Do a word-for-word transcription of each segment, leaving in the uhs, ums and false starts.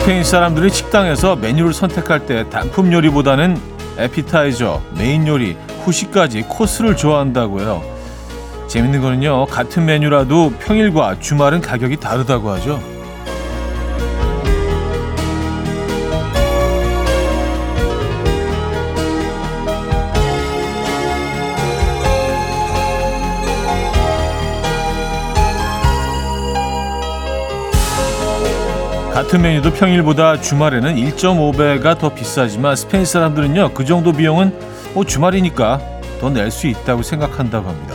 스페인 사람들이 식당에서 메뉴를 선택할 때 단품 요리보다는 에피타이저, 메인 요리, 후식까지 코스를 좋아한다고요. 재밌는 거는요, 같은 메뉴라도 평일과 주말은 가격이 다르다고 하죠. 같은 메뉴도 평일보다 주말에는 일 점 오 배가 더 비싸지만 스페인 사람들은요, 그 정도 비용은 뭐 주말이니까 더 낼 수 있다고 생각한다고 합니다.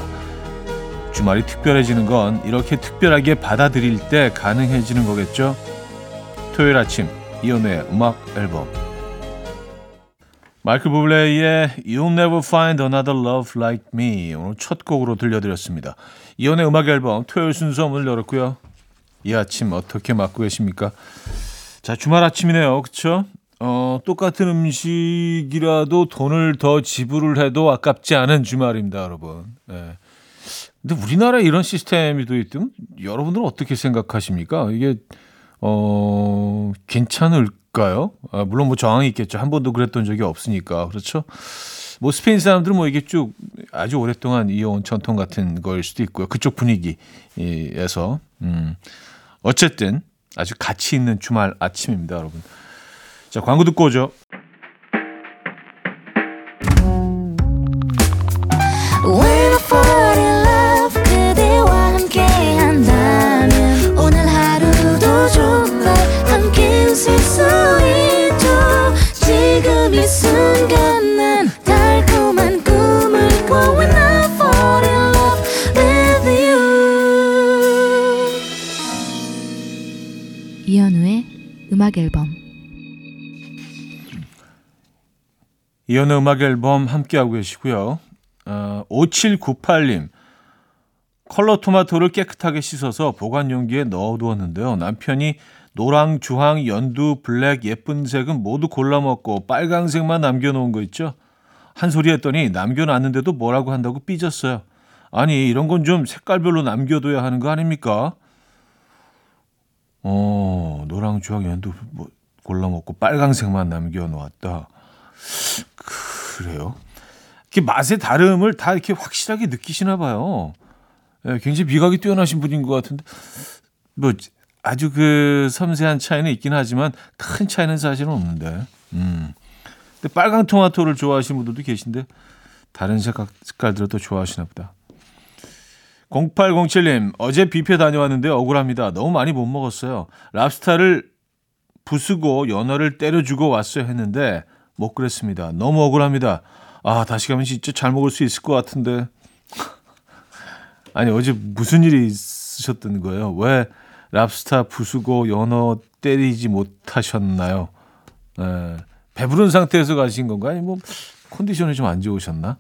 주말이 특별해지는 건 이렇게 특별하게 받아들일 때 가능해지는 거겠죠. 토요일 아침 이연우의 음악 앨범, 마이클 부블레의 You'll Never Find Another Love Like Me 오늘 첫 곡으로 들려드렸습니다. 이연우의 음악 앨범 토요일 순서 문을 열었고요. 이 아침 어떻게 맞고 계십니까? 자, 주말 아침이네요. 그렇죠? 어, 똑같은 음식이라도 돈을 더 지불을 해도 아깝지 않은 주말입니다, 여러분. 네. 근데 우리나라에 이런 시스템이 또 있으면 여러분들은 어떻게 생각하십니까? 이게 어, 괜찮을까요? 아, 물론 뭐 저항이 있겠죠. 한 번도 그랬던 적이 없으니까. 그렇죠? 뭐 스페인 사람들은 뭐 이게 쭉 아주 오랫동안 이어온 전통 같은 거일 수도 있고요. 그쪽 분위기에서. 음. 어쨌든 아주 가치 있는 주말 아침입니다, 여러분. 자, 광고 듣고 오죠. 음악 앨범. 이연의 음악 앨범 함께하고 계시고요. 어, 오칠구팔 님, 컬러 토마토를 깨끗하게 씻어서 보관 용기에 넣어두었는데요. 남편이 노랑, 주황, 연두, 블랙, 예쁜 색은 모두 골라먹고 빨강색만 남겨놓은 거 있죠. 한 소리 했더니 남겨놨는데도 뭐라고 한다고 삐졌어요. 아니, 이런 건 좀 색깔별로 남겨둬야 하는 거 아닙니까? 어, 노랑, 주황, 연두 뭐 골라먹고 빨강색만 남겨놓았다. 그래요? 이렇게 맛의 다름을 다 이렇게 확실하게 느끼시나 봐요. 네, 굉장히 미각이 뛰어나신 분인 것 같은데, 뭐 아주 그 섬세한 차이는 있긴 하지만 큰 차이는 사실은 없는데. 음. 근데 빨강 토마토를 좋아하시는 분들도 계신데 다른 색깔, 색깔들을 더 좋아하시나 보다. 공팔공칠 님, 어제 뷔페 다녀왔는데 억울합니다. 너무 많이 못 먹었어요. 랍스타를 부수고 연어를 때려주고 왔어야 했는데 못 그랬습니다. 너무 억울합니다. 아, 다시 가면 진짜 잘 먹을 수 있을 것 같은데. 아니, 어제 무슨 일이 있으셨던 거예요? 왜 랍스타 부수고 연어 때리지 못하셨나요? 에, 배부른 상태에서 가신 건가? 아니, 뭐 컨디션이 좀 안 좋으셨나?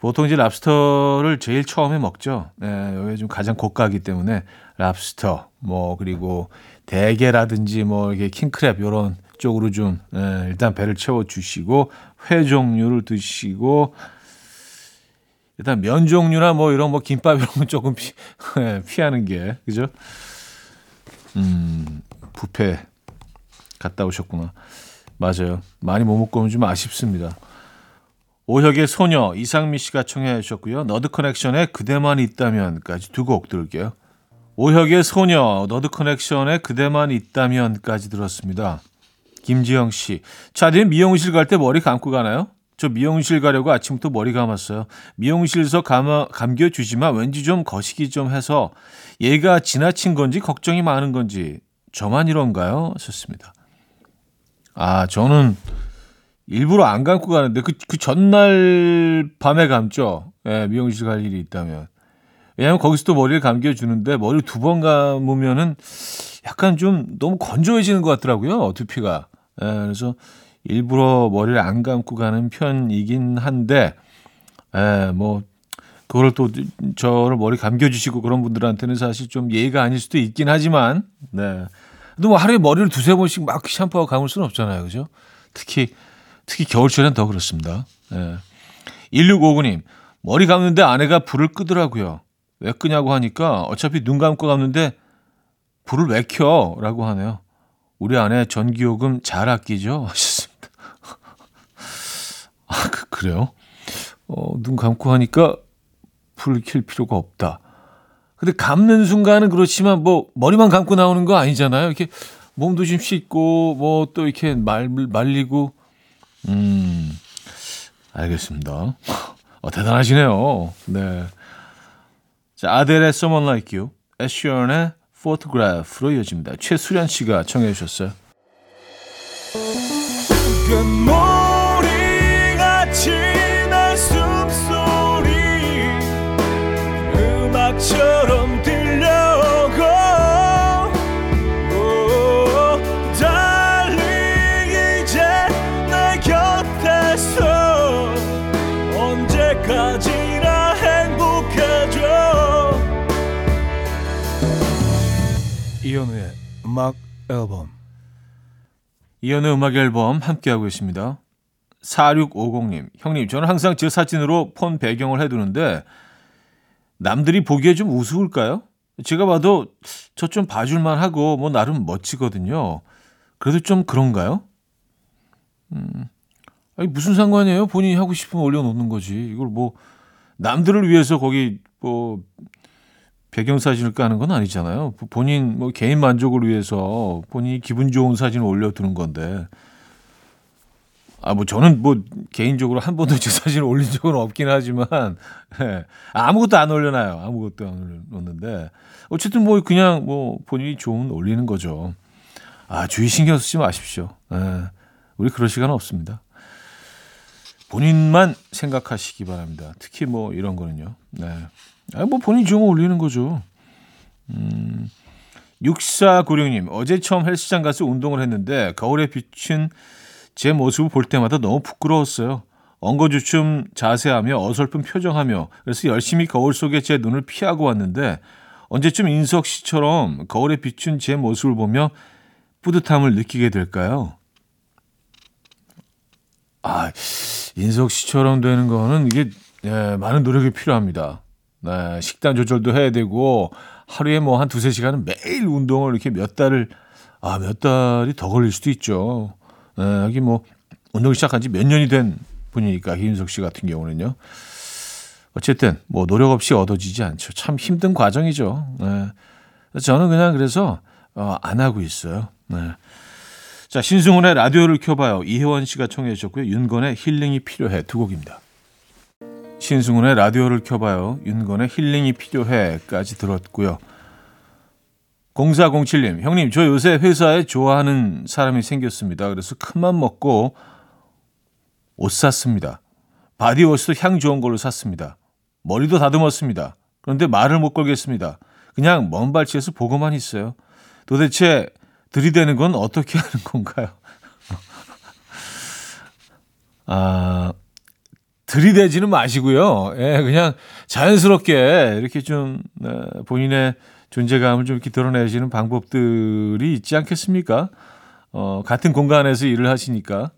보통 이제 랍스터를 제일 처음에 먹죠. 네, 여기 좀 가장 고가이기 때문에 랍스터, 뭐 그리고 대게라든지 뭐 이렇게 킹크랩 이런 쪽으로 좀 네, 일단 배를 채워 주시고 회 종류를 드시고 일단 면 종류나 뭐 이런 뭐 김밥 이런 건 조금 피, 피하는 게 그죠? 음, 뷔페 갔다 오셨구나. 맞아요. 많이 못 먹고 오면 좀 아쉽습니다. 오혁의 소녀, 이상미 씨가 청해 주셨고요. 너드커넥션의 그대만 있다면까지 두 곡 들을게요. 오혁의 소녀, 너드커넥션의 그대만 있다면까지 들었습니다. 김지영 씨, 차디는 미용실 갈 때 머리 감고 가나요? 저 미용실 가려고 아침부터 머리 감았어요. 미용실에서 감아, 감겨주지만 왠지 좀 거시기 좀 해서 얘가 지나친 건지 걱정이 많은 건지 저만 이런가요? 하셨습니다. 아, 저는... 일부러 안 감고 가는데 그, 그 전날 밤에 감죠. 예, 미용실 갈 일이 있다면. 왜냐하면 거기서 또 머리를 감겨주는데 머리를 두 번 감으면은 약간 좀 너무 건조해지는 것 같더라고요. 두피가. 예, 그래서 일부러 머리를 안 감고 가는 편이긴 한데 예, 뭐 그걸 또 저를 머리 감겨주시고 그런 분들한테는 사실 좀 예의가 아닐 수도 있긴 하지만 네. 근데 뭐 하루에 머리를 두세 번씩 막 샴푸하고 감을 수는 없잖아요. 그죠? 특히 특히 겨울철엔 더 그렇습니다. 예. 일육오구 님, 머리 감는데 아내가 불을 끄더라고요. 왜 끄냐고 하니까 어차피 눈 감고 감는데 불을 왜 켜? 라고 하네요. 우리 아내 전기요금 잘 아끼죠? 하셨습니다. 아, 그, 그래요? 어, 눈 감고 하니까 불 켤 필요가 없다. 근데 감는 순간은 그렇지만 뭐 머리만 감고 나오는 거 아니잖아요. 이렇게 몸도 좀 씻고 뭐 또 이렇게 말, 말리고. 음, 알겠습니다. 어, 대단하시네요. 네. 자, 아델의 Someone Like You, 애쉬언의 Photograph로 이어집니다. 최수련 씨가 청해 주셨어요. 금모리같이 날 숨소리 음악처럼 들려오고 달리 이제 내 곁에서 언제까지 이현우의 음악 앨범 이현우의 음악 앨범 함께하고 있습니다. 사육오공님, 형님 저는 항상 제 사진으로 폰 배경을 해두는데 남들이 보기에 좀 우스울까요? 제가 봐도 저 좀 봐줄만 하고 뭐 나름 멋지거든요. 그래도 좀 그런가요? 음, 아니 무슨 상관이에요? 본인이 하고 싶으면 올려놓는 거지. 이걸 뭐 남들을 위해서 거기 뭐 배경 사진을 까는 건 아니잖아요. 본인 뭐 개인 만족을 위해서 본인이 기분 좋은 사진을 올려두는 건데, 아 뭐 저는 뭐 개인적으로 한 번도 제 사진을 올린 적은 없긴 하지만 네. 아무것도 안 올려놔요. 아무것도 안 올려놓는데 어쨌든 뭐 그냥 뭐 본인이 좋은 올리는 거죠. 아 주의 신경 쓰지 마십시오. 네. 우리 그럴 시간은 없습니다. 본인만 생각하시기 바랍니다. 특히 뭐 이런 거는요. 네. 아, 뭐 본인 좋은 거 올리는 거죠. 음, 육사구육님, 어제 처음 헬스장 가서 운동을 했는데 거울에 비친 제 모습을 볼 때마다 너무 부끄러웠어요. 엉거주춤 자세하며 어설픈 표정하며 그래서 열심히 거울 속에 제 눈을 피하고 왔는데 언제쯤 인석 씨처럼 거울에 비춘 제 모습을 보며 뿌듯함을 느끼게 될까요? 아, 인석 씨처럼 되는 거는 이게 예, 많은 노력이 필요합니다. 네, 식단 조절도 해야 되고 하루에 뭐 한 두세 시간은 매일 운동을 이렇게 몇 달을 아, 몇 달이 더 걸릴 수도 있죠. 네, 여기 뭐 운동을 시작한 지 몇 년이 된 분이니까 김인석 씨 같은 경우는요. 어쨌든 뭐 노력 없이 얻어지지 않죠. 참 힘든 과정이죠. 네, 저는 그냥 그래서 어, 안 하고 있어요. 네. 자, 신승훈의 라디오를 켜봐요. 이혜원 씨가 청해 주셨고요. 윤건의 힐링이 필요해 두 곡입니다. 신승훈의 라디오를 켜봐요. 윤건의 힐링이 필요해까지 들었고요. 공사공칠님, 형님 저 요새 회사에 좋아하는 사람이 생겼습니다. 그래서 큰맘 먹고 옷 샀습니다. 바디워시도 향 좋은 걸로 샀습니다. 머리도 다듬었습니다. 그런데 말을 못 걸겠습니다. 그냥 먼 발치에서 보고만 있어요. 도대체 들이대는 건 어떻게 하는 건가요? 아... 들이대지는 마시고요. 예, 그냥 자연스럽게 이렇게 좀 본인의 존재감을 좀 이렇게 드러내시는 방법들이 있지 않겠습니까? 어, 같은 공간에서 일을 하시니까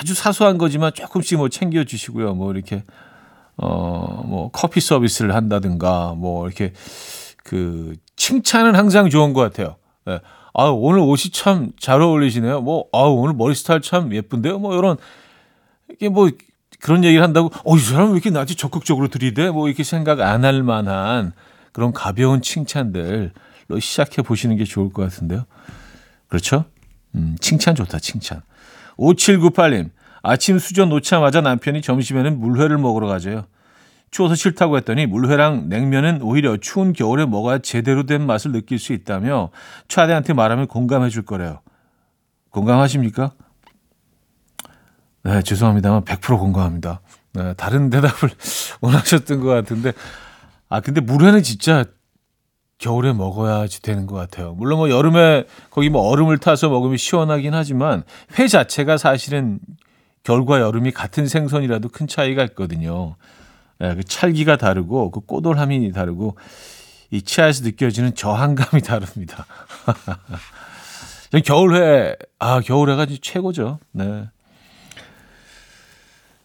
아주 사소한 거지만 조금씩 뭐 챙겨주시고요. 뭐 이렇게 어, 뭐 커피 서비스를 한다든가 뭐 이렇게 그 칭찬은 항상 좋은 것 같아요. 예. 아 오늘 옷이 참 잘 어울리시네요. 뭐 아 오늘 머리 스타일 참 예쁜데요. 뭐 이런 이게 뭐 그런 얘기를 한다고 어, 이 사람 왜 이렇게 나한테 적극적으로 들이대? 뭐 이렇게 생각 안 할 만한 그런 가벼운 칭찬들로 시작해 보시는 게 좋을 것 같은데요. 그렇죠? 음, 칭찬 좋다, 칭찬. 오칠구팔님, 아침 수전 놓자마자 남편이 점심에는 물회를 먹으러 가재요. 추워서 싫다고 했더니 물회랑 냉면은 오히려 추운 겨울에 먹어야 제대로 된 맛을 느낄 수 있다며 차대한테 말하면 공감해 줄 거래요. 공감하십니까? 네, 죄송합니다만 백 퍼센트 공감합니다. 네, 다른 대답을 원하셨던 것 같은데 아 근데 물회는 진짜 겨울에 먹어야지 되는 것 같아요. 물론 뭐 여름에 거기 뭐 얼음을 타서 먹으면 시원하긴 하지만 회 자체가 사실은 겨울과 여름이 같은 생선이라도 큰 차이가 있거든요. 네, 그 찰기가 다르고 그 꼬돌함이 다르고 이 치아에서 느껴지는 저항감이 다릅니다. 겨울회 아 겨울회가 최고죠. 네.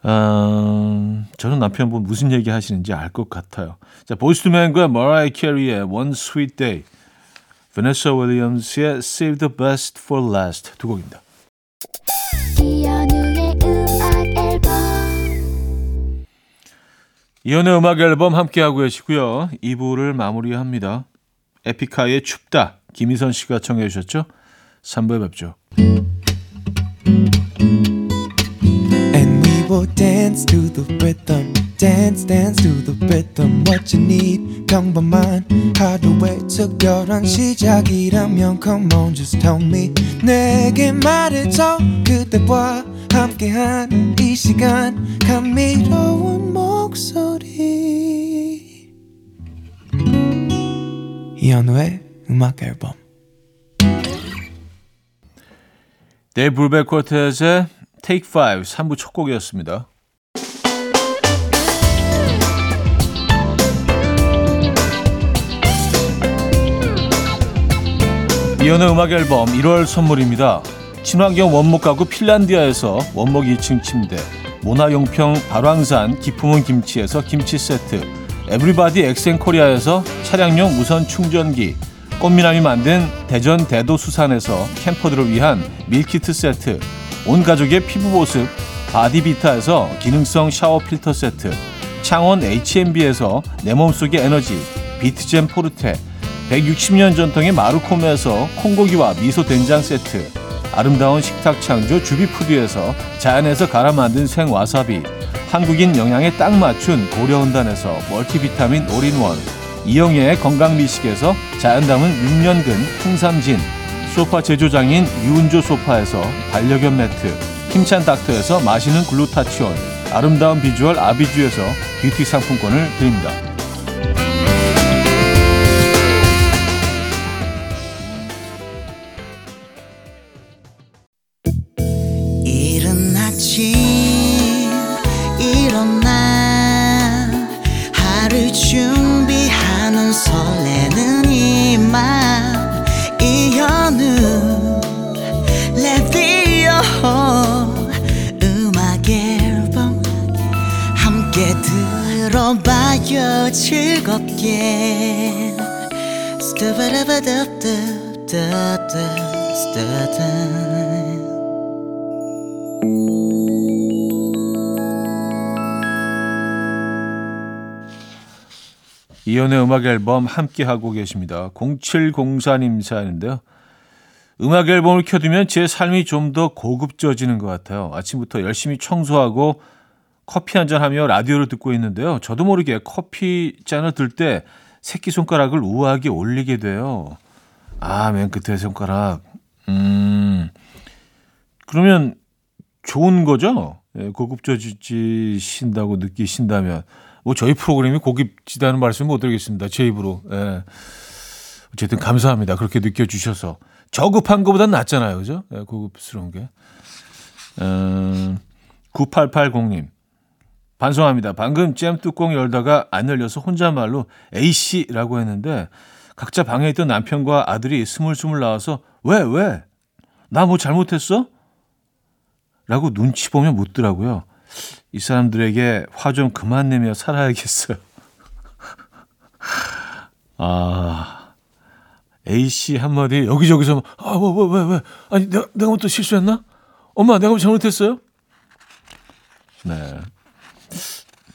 음, 저는 남편분 무슨 얘기 하시는지 알 것 같아요. 자, 보이스투맨과 머라이 캐리의 One Sweet Day, Vanessa Williams의 Save the Best for Last 두 곡입니다. 이연우의 음악 앨범 이연우의 음악 앨범 함께하고 계시고요. 이 부를 마무리합니다. 에픽하의 춥다 김희선 씨가 청해 주셨죠. 삼 부에 뵙죠. And we will dance to the rhythm Dance dance to the rhythm What you need 평범한 하루의 특별한 시작이라면 Come on just tell me 내게 말해줘 그대와 함께한 이 시간 감미로운 목소리 이현우의 음악 앨범 데이브 굴백 쿼텟의 Take Five 삼 부 첫 곡이었습니다. 이연의 음악 앨범 일월 선물입니다. 친환경 원목 가구 핀란디아에서 원목 이 층 침대, 모나 용평 발왕산 기품은 김치에서 김치 세트, 에브리바디 엑센코리아에서 차량용 무선 충전기, 꽃미남이 만든 대전 대도수산에서 캠퍼들을 위한 밀키트 세트, 온 가족의 피부보습 바디비타에서 기능성 샤워 필터 세트, 창원 에이치엠비에서 내 몸속의 에너지 비트젠 포르테, 백육십 년 전통의 마루코메에서 콩고기와 미소 된장 세트, 아름다운 식탁 창조 주비푸드에서 자연에서 갈아 만든 생와사비, 한국인 영양에 딱 맞춘 고려온단에서 멀티비타민 올인원, 이영애의 건강미식에서 자연 담은 육 년근 풍삼진, 소파 제조장인 유은조 소파에서 반려견 매트, 힘찬 닥터에서 마시는 글루타치온, 아름다운 비주얼 아비주에서 뷰티 상품권을 드립니다. 이른 아침 일어나 하루 중 설레는 이 맘 이현우 레디오 음악 앨범 함께 들어봐요 즐겁게 스타바라바다다다다다다 이연의 음악 앨범 함께하고 계십니다. 공칠공사 님 사연인데요. 음악 앨범을 켜두면 제 삶이 좀 더 고급져지는 것 같아요. 아침부터 열심히 청소하고 커피 한잔하며 라디오를 듣고 있는데요. 저도 모르게 커피 잔을 들 때 새끼손가락을 우아하게 올리게 돼요. 아, 맨 끝에 손가락. 음, 그러면 좋은 거죠? 고급져지신다고 느끼신다면. 뭐 저희 프로그램이 고급지다는 말씀 못 드리겠습니다. 제 입으로. 예. 어쨌든 감사합니다. 그렇게 느껴주셔서. 저급한 것보단 낫잖아요. 그죠? 예, 고급스러운 게. 음, 구팔팔공 님. 반성합니다. 방금 잼 뚜껑 열다가 안 열려서 혼자말로 A씨라고 했는데 각자 방에 있던 남편과 아들이 스물스물 나와서 왜? 왜? 나 뭐 잘못했어? 라고 눈치 보며 묻더라고요. 이 사람들에게 화 좀 그만 내며 살아야겠어요. 아, A씨 한마디 여기저기서 아, 왜, 왜, 왜, 왜? 아니, 내가, 내가 뭐 또 실수했나? 엄마, 내가 뭐 잘못했어요? 네.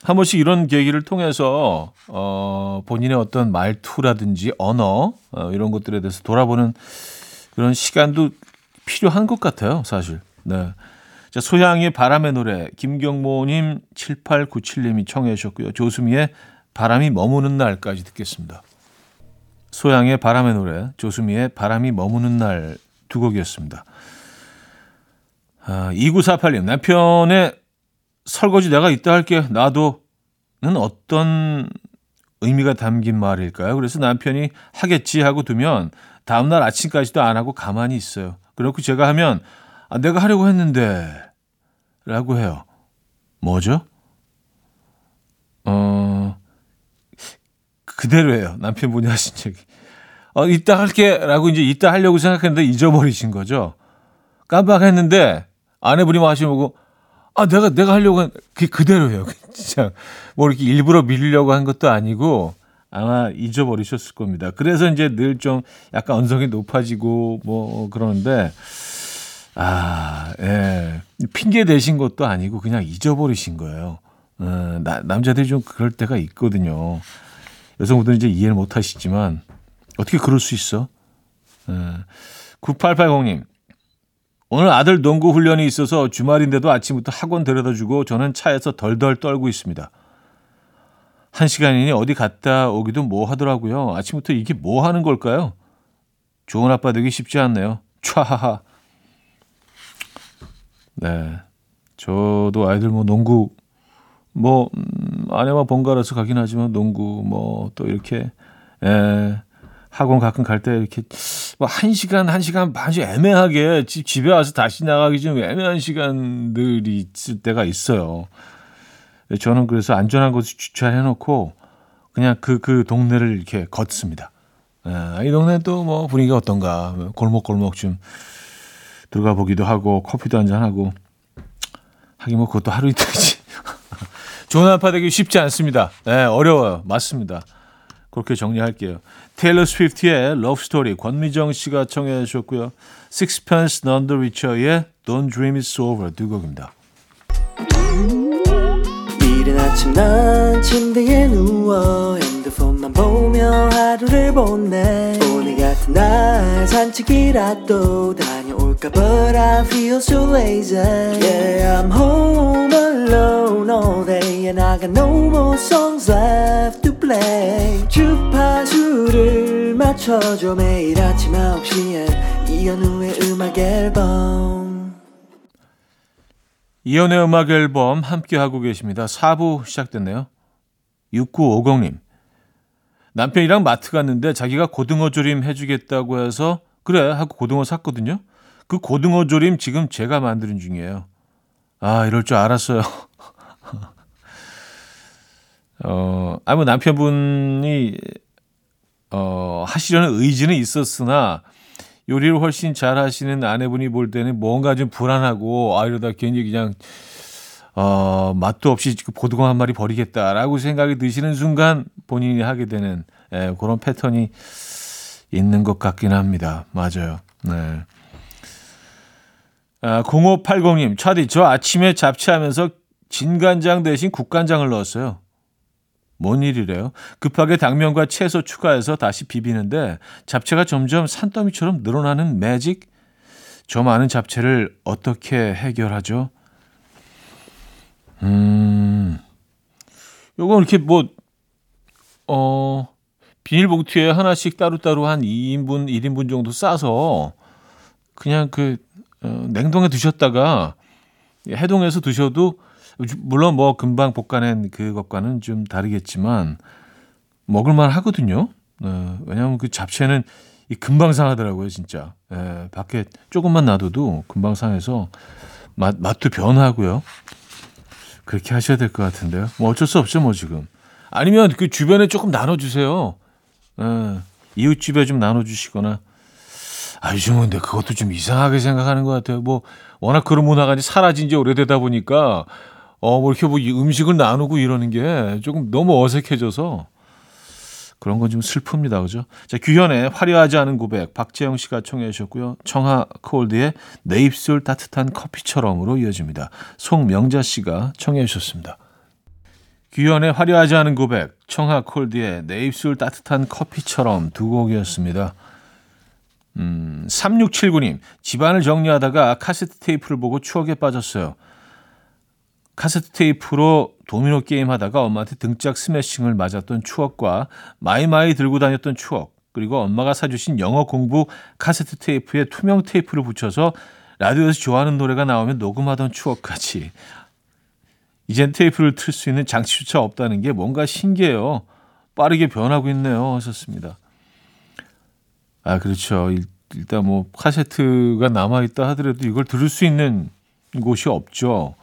한 번씩 이런 계기를 통해서 어, 본인의 어떤 말투라든지 언어 어, 이런 것들에 대해서 돌아보는 그런 시간도 필요한 것 같아요, 사실. 네. 자, 소향의 바람의 노래 김경모님 칠팔구칠 님이 청해 주셨고요. 조수미의 바람이 머무는 날까지 듣겠습니다. 소향의 바람의 노래 조수미의 바람이 머무는 날 두 곡이었습니다. 아, 이구사팔 님 남편의 설거지 내가 이따 할게 나도는 어떤 의미가 담긴 말일까요? 그래서 남편이 하겠지 하고 두면 다음날 아침까지도 안 하고 가만히 있어요. 그렇고 제가 하면 아, 내가 하려고 했는데 라고 해요. 뭐죠? 어, 그대로예요. 남편분이 하신 얘기. 어, 이따 할게 라고 이제 이따 하려고 생각했는데 잊어버리신 거죠. 깜빡했는데 아내분이 마시고 아, 내가, 내가 하려고 한, 그게 그대로예요. 진짜 뭐 이렇게 일부러 밀려고 한 것도 아니고 아마 잊어버리셨을 겁니다. 그래서 이제 늘 좀 약간 언성이 높아지고 뭐 그러는데, 아, 예. 핑계 대신 것도 아니고 그냥 잊어버리신 거예요. 어, 나, 남자들이 좀 그럴 때가 있거든요. 여성분들은 이제 이해를 못 하시지만, 어떻게 그럴 수 있어? 어, 구팔팔공님. 오늘 아들 농구 훈련이 있어서 주말인데도 아침부터 학원 데려다주고 저는 차에서 덜덜 떨고 있습니다. 한 시간이니 어디 갔다 오기도 뭐 하더라고요. 아침부터 이게 뭐 하는 걸까요? 좋은 아빠 되기 쉽지 않네요. 촤하하. 네. 저도 아이들 뭐 농구, 뭐, 음, 아내와 번갈아서 가긴 하지만 농구, 뭐, 또 이렇게, 예. 학원 가끔 갈 때 이렇게 뭐 한 시간, 한 시간 반씩 애매하게 집, 집에 와서 다시 나가기 좀 애매한 시간들이 있을 때가 있어요. 저는 그래서 안전한 곳에 주차해 놓고 그냥 그, 그 동네를 이렇게 걷습니다. 아, 이 동네 또 뭐 분위기가 어떤가 골목골목 좀 들어가 보기도 하고 커피도 한잔하고 하긴 뭐 그것도 하루 이틀이지. 좋은 아빠 되기 쉽지 않습니다. 네, 어려워요. 맞습니다. 그렇게 정리할게요. 테일러 스위프트의 Love Story 권미정 씨가 청해 주셨고요. Sixpence None the Richer의 Don't Dream It's Over 두 곡입니다. 이른 아침 난 침대에 누워 핸드폰만 보며 하루를 보내. 오늘 같은 날 산책이라도 다녀올까 but I feel so lazy. Yeah, I'm home alone all day and I got no more songs left to play. 주파수를 맞춰줘. 매일 아침 아홉 시에 이현우의 음악 앨범. 이연의 음악 앨범 함께하고 계십니다. 사 부 시작됐네요. 육구오공님. 남편이랑 마트 갔는데 자기가 고등어 조림 해주겠다고 해서 그래 하고 고등어 샀거든요. 그 고등어 조림 지금 제가 만드는 중이에요. 아, 이럴 줄 알았어요. 어, 아니 뭐 남편분이 어, 하시려는 의지는 있었으나 요리를 훨씬 잘하시는 아내분이 볼 때는 뭔가 좀 불안하고 아 이러다 괜히 그냥 어, 맛도 없이 고등어 한 마리 버리겠다라고 생각이 드시는 순간 본인이 하게 되는 예, 그런 패턴이 있는 것 같긴 합니다. 맞아요. 네. 아, 공오팔공님. 차디 저 아침에 잡채하면서 진간장 대신 국간장을 넣었어요. 뭔 일이래요? 급하게 당면과 채소 추가해서 다시 비비는데 잡채가 점점 산더미처럼 늘어나는 매직? 저 많은 잡채를 어떻게 해결하죠? 음, 요건 이렇게 뭐, 어, 비닐봉투에 하나씩 따로따로 한 이 인분, 일 인분 정도 싸서 그냥 그, 어, 냉동에 두셨다가 해동해서 드셔도 물론 뭐 금방 볶아낸 그것과는 좀 다르겠지만 먹을만 하거든요. 네, 왜냐하면 그 잡채는 금방 상하더라고요, 진짜. 네, 밖에 조금만 놔둬도 금방 상해서 맛, 맛도 변하고요. 그렇게 하셔야 될 것 같은데요. 뭐 어쩔 수 없죠, 뭐 지금. 아니면 그 주변에 조금 나눠주세요. 네, 이웃집에 좀 나눠주시거나. 아, 요즘은 근데 그것도 좀 이상하게 생각하는 것 같아요. 뭐 워낙 그런 문화가 이제 사라진 지 오래되다 보니까 어, 뭐 이렇게 뭐 음식을 나누고 이러는 게 조금 너무 어색해져서 그런 건 좀 슬픕니다. 그죠? 자, 규현의 화려하지 않은 고백, 박재영 씨가 청해 주셨고요. 청하 콜드의 내 입술 따뜻한 커피처럼으로 이어집니다. 송명자 씨가 청해 주셨습니다. 규현의 화려하지 않은 고백, 청하 콜드의 내 입술 따뜻한 커피처럼 두 곡이었습니다. 음, 삼육칠구님. 집안을 정리하다가 카세트 테이프를 보고 추억에 빠졌어요. 카세트 테이프로 도미노 게임 하다가 엄마한테 등짝 스매싱을 맞았던 추억과 마이마이 들고 다녔던 추억, 그리고 엄마가 사주신 영어 공부 카세트 테이프에 투명 테이프를 붙여서 라디오에서 좋아하는 노래가 나오면 녹음하던 추억까지. 이젠 테이프를 틀 수 있는 장치조차 없다는 게 뭔가 신기해요. 빠르게 변하고 있네요. 하셨습니다. 아, 그렇죠. 일단 뭐 카세트가 남아있다 하더라도 이걸 들을 수 있는 곳이 없죠.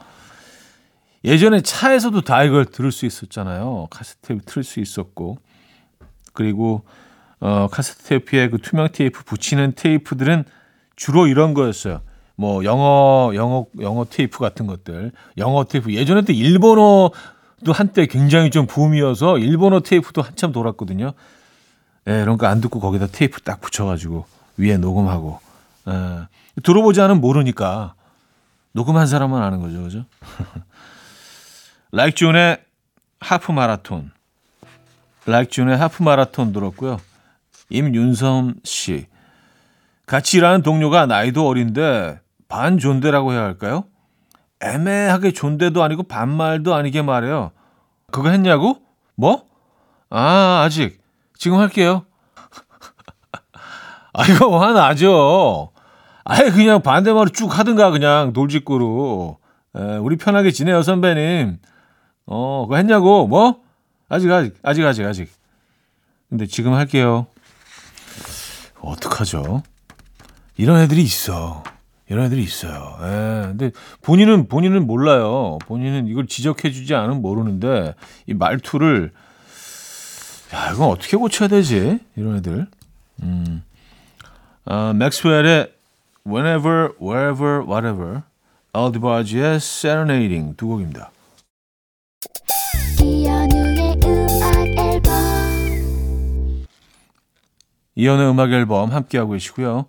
예전에 차에서도 다 이걸 들을 수 있었잖아요. 카세트 테이프 틀 수 있었고. 그리고 어, 카세트 테이프에 그 투명 테이프 붙이는 테이프들은 주로 이런 거였어요. 뭐 영어 영어 영어 테이프 같은 것들. 영어 테이프. 예전에도 일본어 또 한때 굉장히 좀 붐이어서 일본어 테이프도 한참 돌았거든요. 예, 그러니까 안 듣고 거기다 테이프 딱 붙여가지고 위에 녹음하고. 예, 들어보지 않으면 모르니까 녹음한 사람만 아는 거죠, 그죠? 라이크존의 하프 마라톤, 라이크존의 하프 마라톤 들었고요. 임윤섬 씨, 같이 일하는 동료가 나이도 어린데 반 존대라고 해야 할까요? 애매하게 존대도 아니고 반말도 아니게 말해요. 그거 했냐고? 뭐? 아, 아직. 지금 할게요. 아, 이거 화나죠. 아예 그냥 반대말로 쭉 하든가, 그냥 돌직구로. 에, 우리 편하게 지내요, 선배님. 어, 그거 했냐고? 뭐? 아직, 아직, 아직, 아직, 아직. 근데 지금 할게요. 어떡하죠? 이런 애들이 있어. 이런 애들이 있어요. 예. 근데 본인은, 본인은 몰라요. 본인은 이걸 지적해주지 않으면 모르는데, 이 말투를, 야, 이건 어떻게 고쳐야 되지? 이런 애들. 음. 아, 맥스웰의 Whenever, Wherever, Whatever, 알드바지의 Serenading 두 곡입니다. 이연의 음악 앨범 함께하고 계시고요.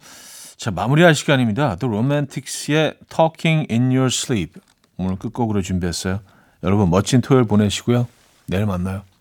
자, 마무리할 시간입니다. 또 로맨틱스의 Talking in Your Sleep 오늘 끝곡으로 준비했어요. 여러분 멋진 토요일 보내시고요. 내일 만나요.